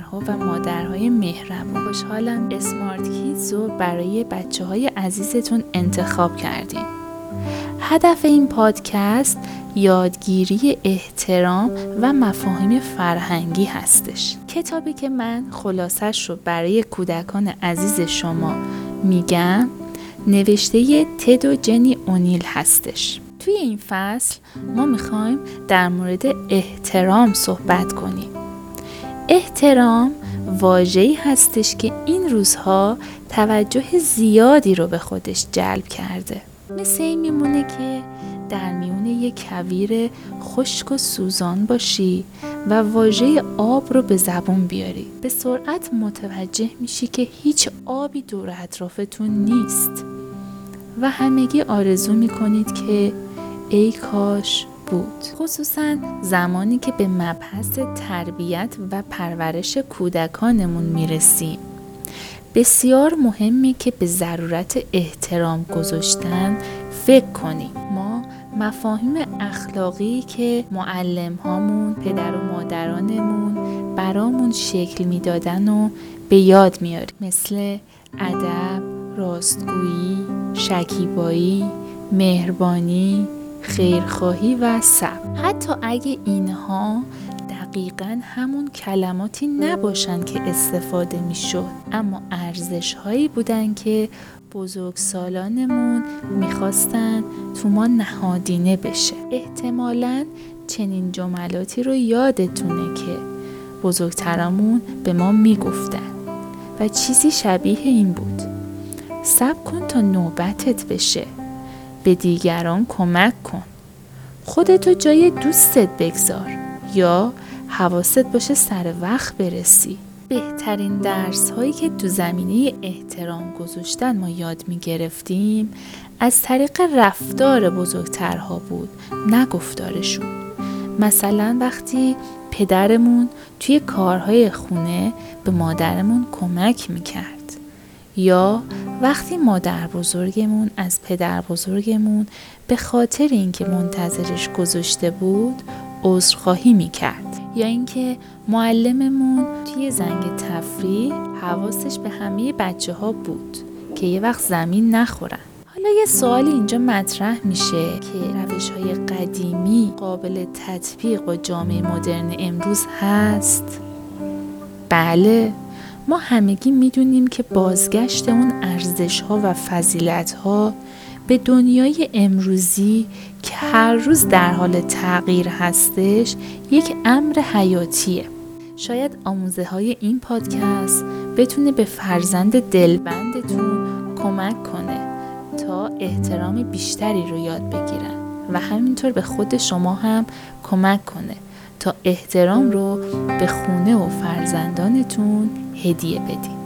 پدرها و مادرهای مهربون. خوشحالم اسمارت کیدز رو برای بچه‌های عزیزتون انتخاب کردیم. هدف این پادکست یادگیری احترام و مفاهیم فرهنگی هستش. کتابی که من خلاصش رو برای کودکان عزیز شما میگم نوشته تد و جنی اونیل هستش. توی این فصل ما میخوایم در مورد احترام صحبت کنیم. احترام واژه‌ای هستش که این روزها توجه زیادی رو به خودش جلب کرده. مثل این میمونه که در میون یک کویر خشک و سوزان باشی و واژه آب رو به زبون بیاری. به سرعت متوجه میشی که هیچ آبی دور اطرافتون نیست و همگی آرزو میکنید که ای کاش بود. خصوصا زمانی که به مبحث تربیت و پرورش کودکانمون میرسیم. بسیار مهمه که به ضرورت احترام گذاشتن فکر کنیم. ما مفاهیم اخلاقی که معلم هامون، پدر و مادرانمون برامون شکل میدادن و به یاد میاریم، مثل ادب، راستگویی، شکیبایی، مهربانی، خیرخواهی و صبر. حتی اگه اینها دقیقاً همون کلماتی نباشن که استفاده میشد، اما ارزش هایی بودن که بزرگسالانمون میخواستن تو ما نهادینه بشه. احتمالاً چنین جملاتی رو یادتونه که بزرگترامون به ما میگفتن و چیزی شبیه این بود: صبر کن تا نوبتت بشه، به دیگران کمک کن، خودتو جای دوستت بگذار، یا حواست باشه سر وقت برسی. بهترین درس هایی که تو زمینه احترام گذاشتن ما یاد می گرفتیم از طریق رفتار بزرگترها بود، نه گفتارشون. مثلا وقتی پدرمون توی کارهای خونه به مادرمون کمک می کرد، یا وقتی مادر بزرگمون از پدر بزرگمون به خاطر اینکه منتظرش گذاشته بود عذرخواهی میکرد، یا اینکه معلممون توی زنگ تفریح حواسش به همه بچه ها بود که یه وقت زمین نخورن. حالا یه سوال اینجا مطرح میشه که روش های قدیمی قابل تطبیق با جامعه مدرن امروز هست؟ بله، ما همگی میدونیم که بازگشت اون ارزش ها و فضیلت ها به دنیای امروزی که هر روز در حال تغییر هستش یک امر حیاتیه. شاید آموزه های این پادکست بتونه به فرزند دلبندتون کمک کنه تا احترام بیشتری رو یاد بگیرن و همینطور به خود شما هم کمک کنه تا احترام رو به خونه و فرزندانتون هدیه بدید.